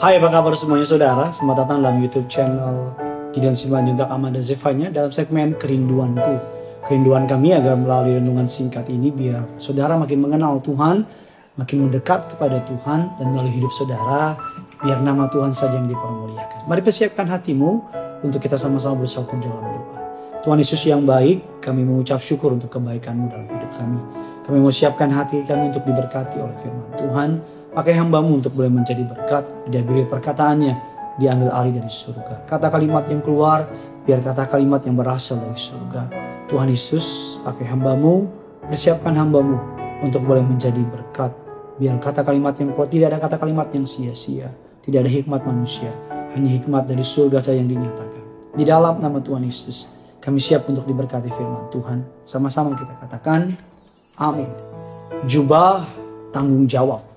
Hai, apa kabar semuanya saudara? Selamat datang dalam YouTube channel Gideon Simanjuntak Amanda Zefanya dalam segmen Kerinduanku. Kerinduan kami agar melalui renungan singkat ini biar saudara makin mengenal Tuhan, makin mendekat kepada Tuhan, dan melalui hidup saudara biar nama Tuhan saja yang dipermuliakan. Mari persiapkan hatimu untuk kita sama-sama bersatu dalam doa. Tuhan Yesus yang baik, kami mengucap syukur untuk kebaikan-Mu dalam hidup kami. Kami mau siapkan hati kami untuk diberkati oleh firman Tuhan. Pakai hamba-Mu untuk boleh menjadi berkat. Dari bibir perkataannya diambil alih dari surga. Kata kalimat yang keluar, biar kata kalimat yang berasal dari surga. Tuhan Yesus, pakai hamba-Mu, persiapkan hamba-Mu untuk boleh menjadi berkat. Biar kata kalimat yang kuat, tidak ada kata kalimat yang sia-sia. Tidak ada hikmat manusia, hanya hikmat dari surga saja yang dinyatakan. Di dalam nama Tuhan Yesus, kami siap untuk diberkati firman Tuhan. Sama-sama kita katakan, amin. Jubah Tanggung Jawab.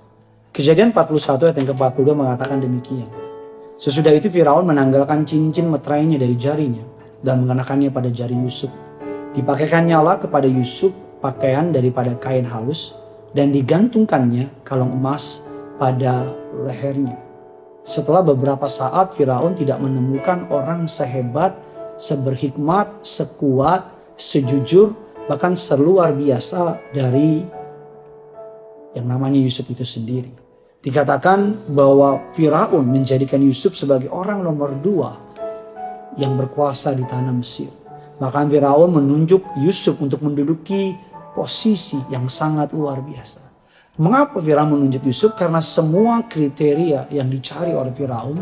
Kejadian 41 ayat yang ke-42 mengatakan demikian. Sesudah itu Firaun menanggalkan cincin meterainya dari jarinya dan mengenakannya pada jari Yusuf. Dipakaikannya lah kepada Yusuf pakaian daripada kain halus dan digantungkannya kalung emas pada lehernya. Setelah beberapa saat Firaun tidak menemukan orang sehebat, seberhikmat, sekuat, sejujur, bahkan seluar biasa dari yang namanya Yusuf itu sendiri. Dikatakan bahwa Firaun menjadikan Yusuf sebagai orang nomor 2 yang berkuasa di tanah Mesir. Bahkan Firaun menunjuk Yusuf untuk menduduki posisi yang sangat luar biasa. Mengapa Firaun menunjuk Yusuf? Karena semua kriteria yang dicari oleh Firaun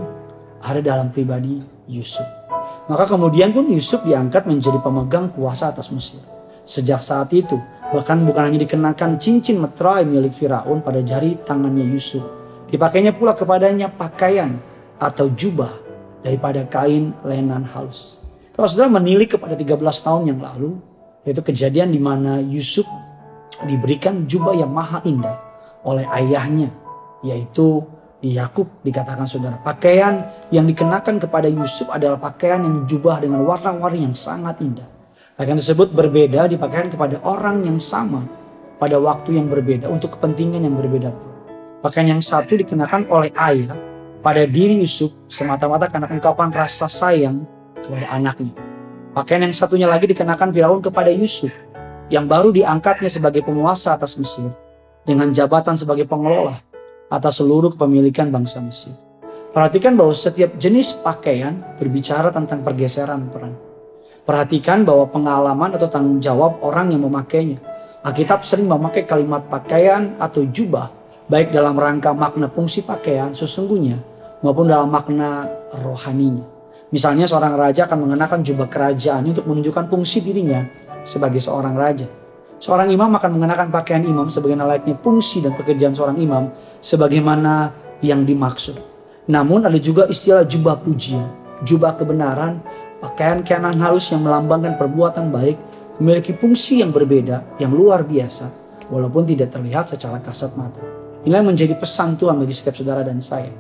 ada dalam pribadi Yusuf. Maka kemudian pun Yusuf diangkat menjadi pemegang kuasa atas Mesir. Sejak saat itu, bahkan bukan hanya dikenakan cincin meterai milik Firaun pada jari tangannya Yusuf. Dipakainya pula kepadanya pakaian atau jubah daripada kain lenan halus. Kalau saudara menilik kepada 13 tahun yang lalu, yaitu kejadian di mana Yusuf diberikan jubah yang maha indah oleh ayahnya, yaitu Yakub. Dikatakan saudara, pakaian yang dikenakan kepada Yusuf adalah pakaian yang jubah dengan warna-warni yang sangat indah. Pakaian tersebut berbeda dipakaikan kepada orang yang sama pada waktu yang berbeda untuk kepentingan yang berbeda pula. Pakaian yang satu dikenakan oleh ayah pada diri Yusuf semata-mata karena ungkapan rasa sayang kepada anaknya. Pakaian yang satunya lagi dikenakan Firaun kepada Yusuf yang baru diangkatnya sebagai penguasa atas Mesir dengan jabatan sebagai pengelola atas seluruh kepemilikan bangsa Mesir. Perhatikan bahwa setiap jenis pakaian berbicara tentang pergeseran peran. Perhatikan bahwa pengalaman atau tanggung jawab orang yang memakainya. Alkitab sering memakai kalimat pakaian atau jubah, baik dalam rangka makna fungsi pakaian sesungguhnya, maupun dalam makna rohaninya. Misalnya seorang raja akan mengenakan jubah kerajaannya untuk menunjukkan fungsi dirinya sebagai seorang raja. Seorang imam akan mengenakan pakaian imam sebagaimana layaknya fungsi dan pekerjaan seorang imam sebagaimana yang dimaksud. Namun ada juga istilah jubah pujian, jubah kebenaran, pakaian kenan halus yang melambangkan perbuatan baik, memiliki fungsi yang berbeda, yang luar biasa, walaupun tidak terlihat secara kasat mata. Inilah yang menjadi pesan Tuhan bagi setiap saudara dan saya.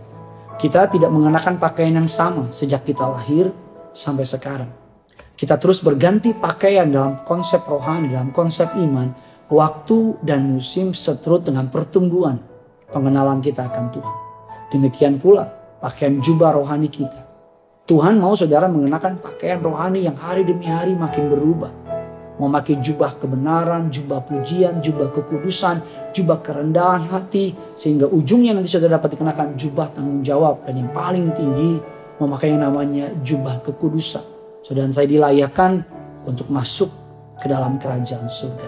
Kita tidak mengenakan pakaian yang sama sejak kita lahir sampai sekarang. Kita terus berganti pakaian dalam konsep rohani, dalam konsep iman, waktu dan musim seturut dengan pertumbuhan pengenalan kita akan Tuhan. Demikian pula pakaian jubah rohani kita. Tuhan mau saudara mengenakan pakaian rohani yang hari demi hari makin berubah. Memakai jubah kebenaran, jubah pujian, jubah kekudusan, jubah kerendahan hati. Sehingga ujungnya nanti saudara dapat dikenakan jubah tanggung jawab. Dan yang paling tinggi memakai yang namanya jubah kekudusan. Saudara saya dilayakkan untuk masuk ke dalam kerajaan surga.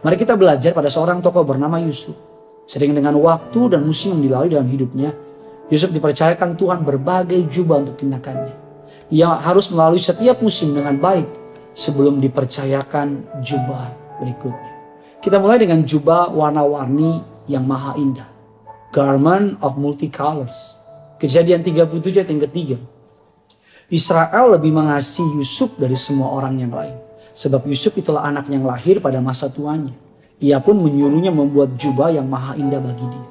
Mari kita belajar pada seorang tokoh bernama Yusuf. Sering dengan waktu dan musim yang dilalui dalam hidupnya, Yusuf dipercayakan Tuhan berbagai jubah untuk kenakannya. Ia harus melalui setiap musim dengan baik sebelum dipercayakan jubah berikutnya. Kita mulai dengan jubah warna-warni yang maha indah. Garment of multicolors. Kejadian 37 yang ketiga. Israel lebih mengasihi Yusuf dari semua orang yang lain. Sebab Yusuf itulah anak yang lahir pada masa tuanya. Ia pun menyuruhnya membuat jubah yang maha indah bagi dia.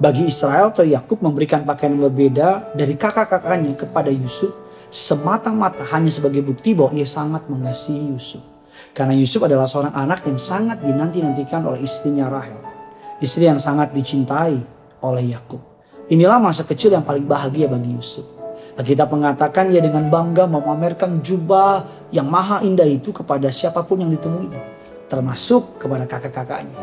Bagi Israel, atau Yakub memberikan pakaian yang berbeda dari kakak-kakaknya kepada Yusuf semata-mata hanya sebagai bukti bahwa ia sangat mengasihi Yusuf. Karena Yusuf adalah seorang anak yang sangat dinanti-nantikan oleh istrinya Rahel, istri yang sangat dicintai oleh Yakub. Inilah masa kecil yang paling bahagia bagi Yusuf. Alkitab mengatakan ia dengan bangga memamerkan jubah yang maha indah itu kepada siapapun yang ditemuinya, termasuk kepada kakak-kakaknya.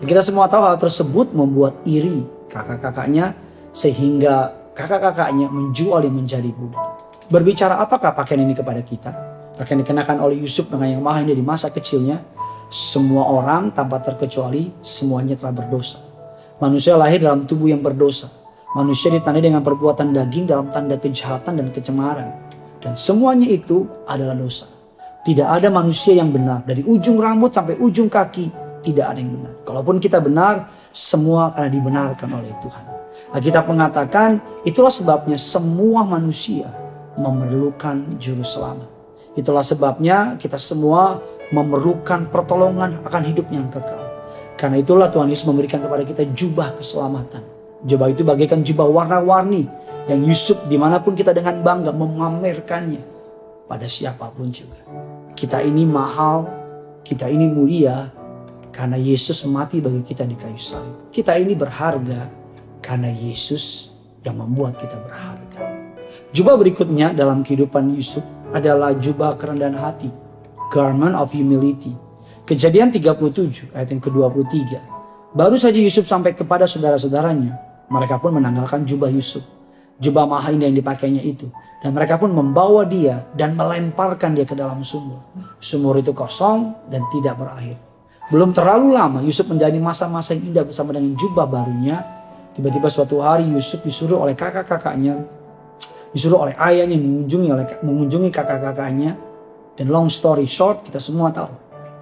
Dan kita semua tahu hal tersebut membuat iri kakak-kakaknya, sehingga kakak-kakaknya menjual dan menjadi budak. Berbicara apakah pakaian ini kepada kita? Pakaian dikenakan oleh Yusuf dengan yang maha indah di masa kecilnya. Semua orang tanpa terkecuali semuanya telah berdosa. Manusia lahir dalam tubuh yang berdosa. Manusia ditandai dengan perbuatan daging dalam tanda kejahatan dan kecemaran. Dan semuanya itu adalah dosa. Tidak ada manusia yang benar. Dari ujung rambut sampai ujung kaki, tidak ada yang benar. Kalaupun kita benar, semua karena dibenarkan oleh Tuhan. Alkitab mengatakan, itulah sebabnya semua manusia memerlukan juru selamat. Itulah sebabnya kita semua memerlukan pertolongan akan hidup yang kekal. Karena itulah Tuhan Yesus memberikan kepada kita jubah keselamatan. Jubah itu bagaikan jubah warna-warni yang Yusuf dimanapun kita dengan bangga memamerkannya pada siapapun juga. Kita ini mahal, kita ini mulia karena Yesus mati bagi kita di kayu salib. Kita ini berharga karena Yesus yang membuat kita berharga. Jubah berikutnya dalam kehidupan Yusuf adalah jubah kerendahan hati, garment of humility. Kejadian 37 ayat yang ke-23. Baru saja Yusuf sampai kepada saudara-saudaranya, mereka pun menanggalkan jubah Yusuf, jubah maha indah yang dipakainya itu. Dan mereka pun membawa dia dan melemparkan dia ke dalam sumur. Sumur itu kosong dan tidak berakhir. Belum terlalu lama Yusuf menjalani masa-masa yang indah bersama dengan jubah barunya. Tiba-tiba suatu hari Yusuf disuruh oleh kakak-kakaknya, disuruh oleh ayahnya mengunjungi kakak-kakaknya. Dan long story short, kita semua tahu,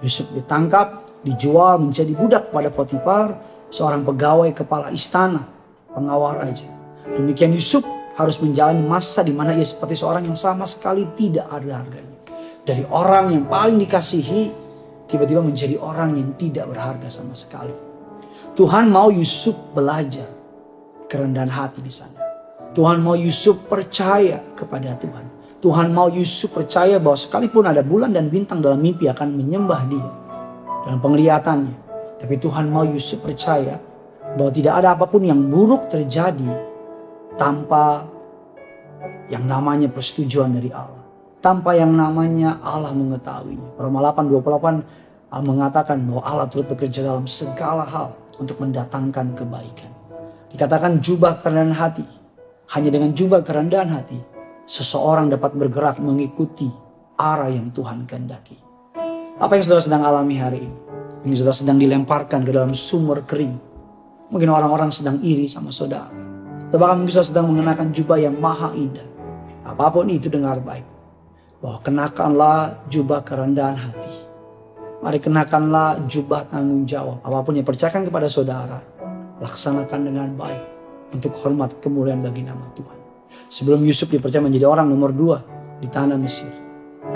Yusuf ditangkap, dijual menjadi budak pada Potifar, seorang pegawai kepala istana, pengawal raja. Demikian Yusuf harus menjalani masa di mana ia seperti seorang yang sama sekali tidak ada harganya. Dari orang yang paling dikasihi, tiba-tiba menjadi orang yang tidak berharga sama sekali. Tuhan mau Yusuf belajar kerendahan hati di sana. Tuhan mau Yusuf percaya kepada Tuhan. Tuhan mau Yusuf percaya bahwa sekalipun ada bulan dan bintang dalam mimpi akan menyembah dia dalam penglihatannya. Tapi Tuhan mau Yusuf percaya bahwa tidak ada apapun yang buruk terjadi tanpa yang namanya persetujuan dari Allah, tanpa yang namanya Allah mengetahuinya. Roma 8:28 mengatakan bahwa Allah turut bekerja dalam segala hal untuk mendatangkan kebaikan. Dikatakan jubah kerendahan hati. Hanya dengan jubah kerendahan hati, seseorang dapat bergerak mengikuti arah yang Tuhan kehendaki. Apa yang saudara sedang alami hari ini? Ini saudara sedang dilemparkan ke dalam sumur kering. Mungkin orang-orang sedang iri sama saudara. Atau bahkan mungkin saudara sedang mengenakan jubah yang maha indah. Apapun itu, dengar baik. Bahwa kenakanlah jubah kerendahan hati. Mari kenakanlah jubah tanggung jawab. Apapun yang percayakan kepada saudara, laksanakan dengan baik untuk hormat kemuliaan bagi nama Tuhan. Sebelum Yusuf dipercaya menjadi orang nomor 2 di tanah Mesir,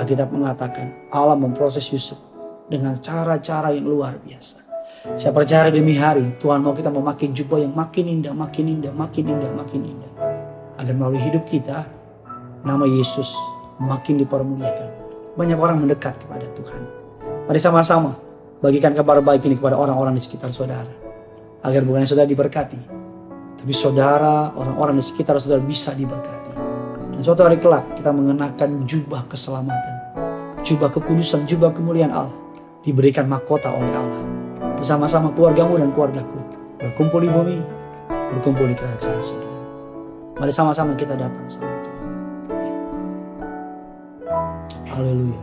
Alkitab mengatakan Allah memproses Yusuf dengan cara-cara yang luar biasa. Saya percaya demi hari Tuhan mau kita memakai jubah yang makin indah, makin indah, makin indah, makin indah. Agar melalui hidup kita, nama Yesus makin dipermuliakan. Banyak orang mendekat kepada Tuhan. Mari sama-sama bagikan kabar baik ini kepada orang-orang di sekitar saudara. Agar bukan saudara diberkati, tapi saudara, orang-orang di sekitar saudara bisa diberkati. Dan suatu hari kelak kita mengenakan jubah keselamatan, jubah kekudusan, jubah kemuliaan Allah. Diberikan mahkota oleh Allah. Bersama-sama keluargamu dan keluargaku berkumpul di bumi, berkumpul di kerajaan surga. Mari sama-sama kita datang sama Tuhan. Haleluya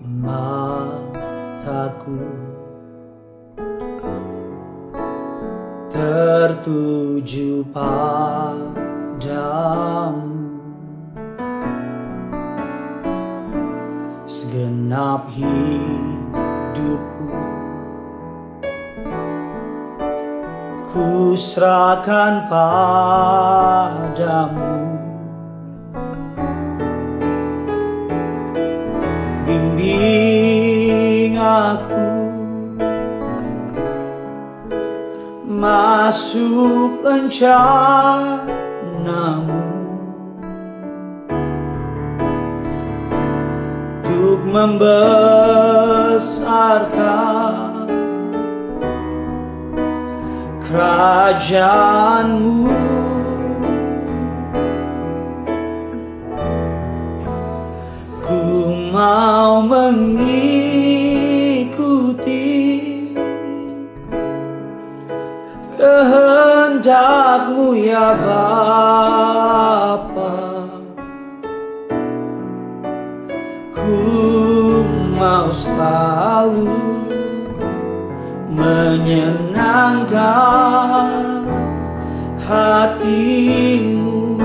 Tuhan. Mataku tertuju padamu, segenap hidupku ku serahkan padamu. Bimbing aku masuk rencanamu, membesarkan kerajaan kerajaan-Mu. Ku mau mengikuti kehendak-Mu ya Bapa. Ku mau selalu menyenangkan hatimu.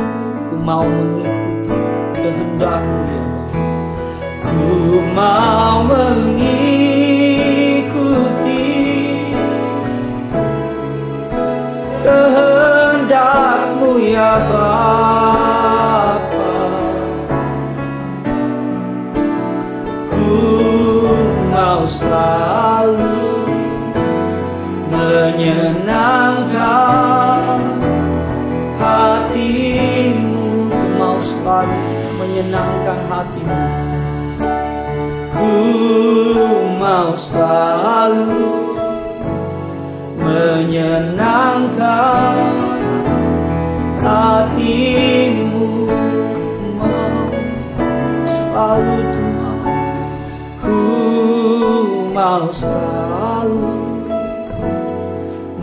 Ku mau mengikuti kehendak-Mu. Ku mau mengikuti kehendak-Mu ya Bapa. Ku mau selalu menyenangkan hatimu. Ku mau selalu menyenangkan hatimu. Ku mau selalu menyenangkan hatimu. Ku mau selalu Tuhan. Ku mau selalu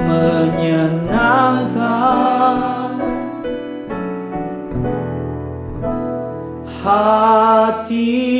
menyenangkan hati.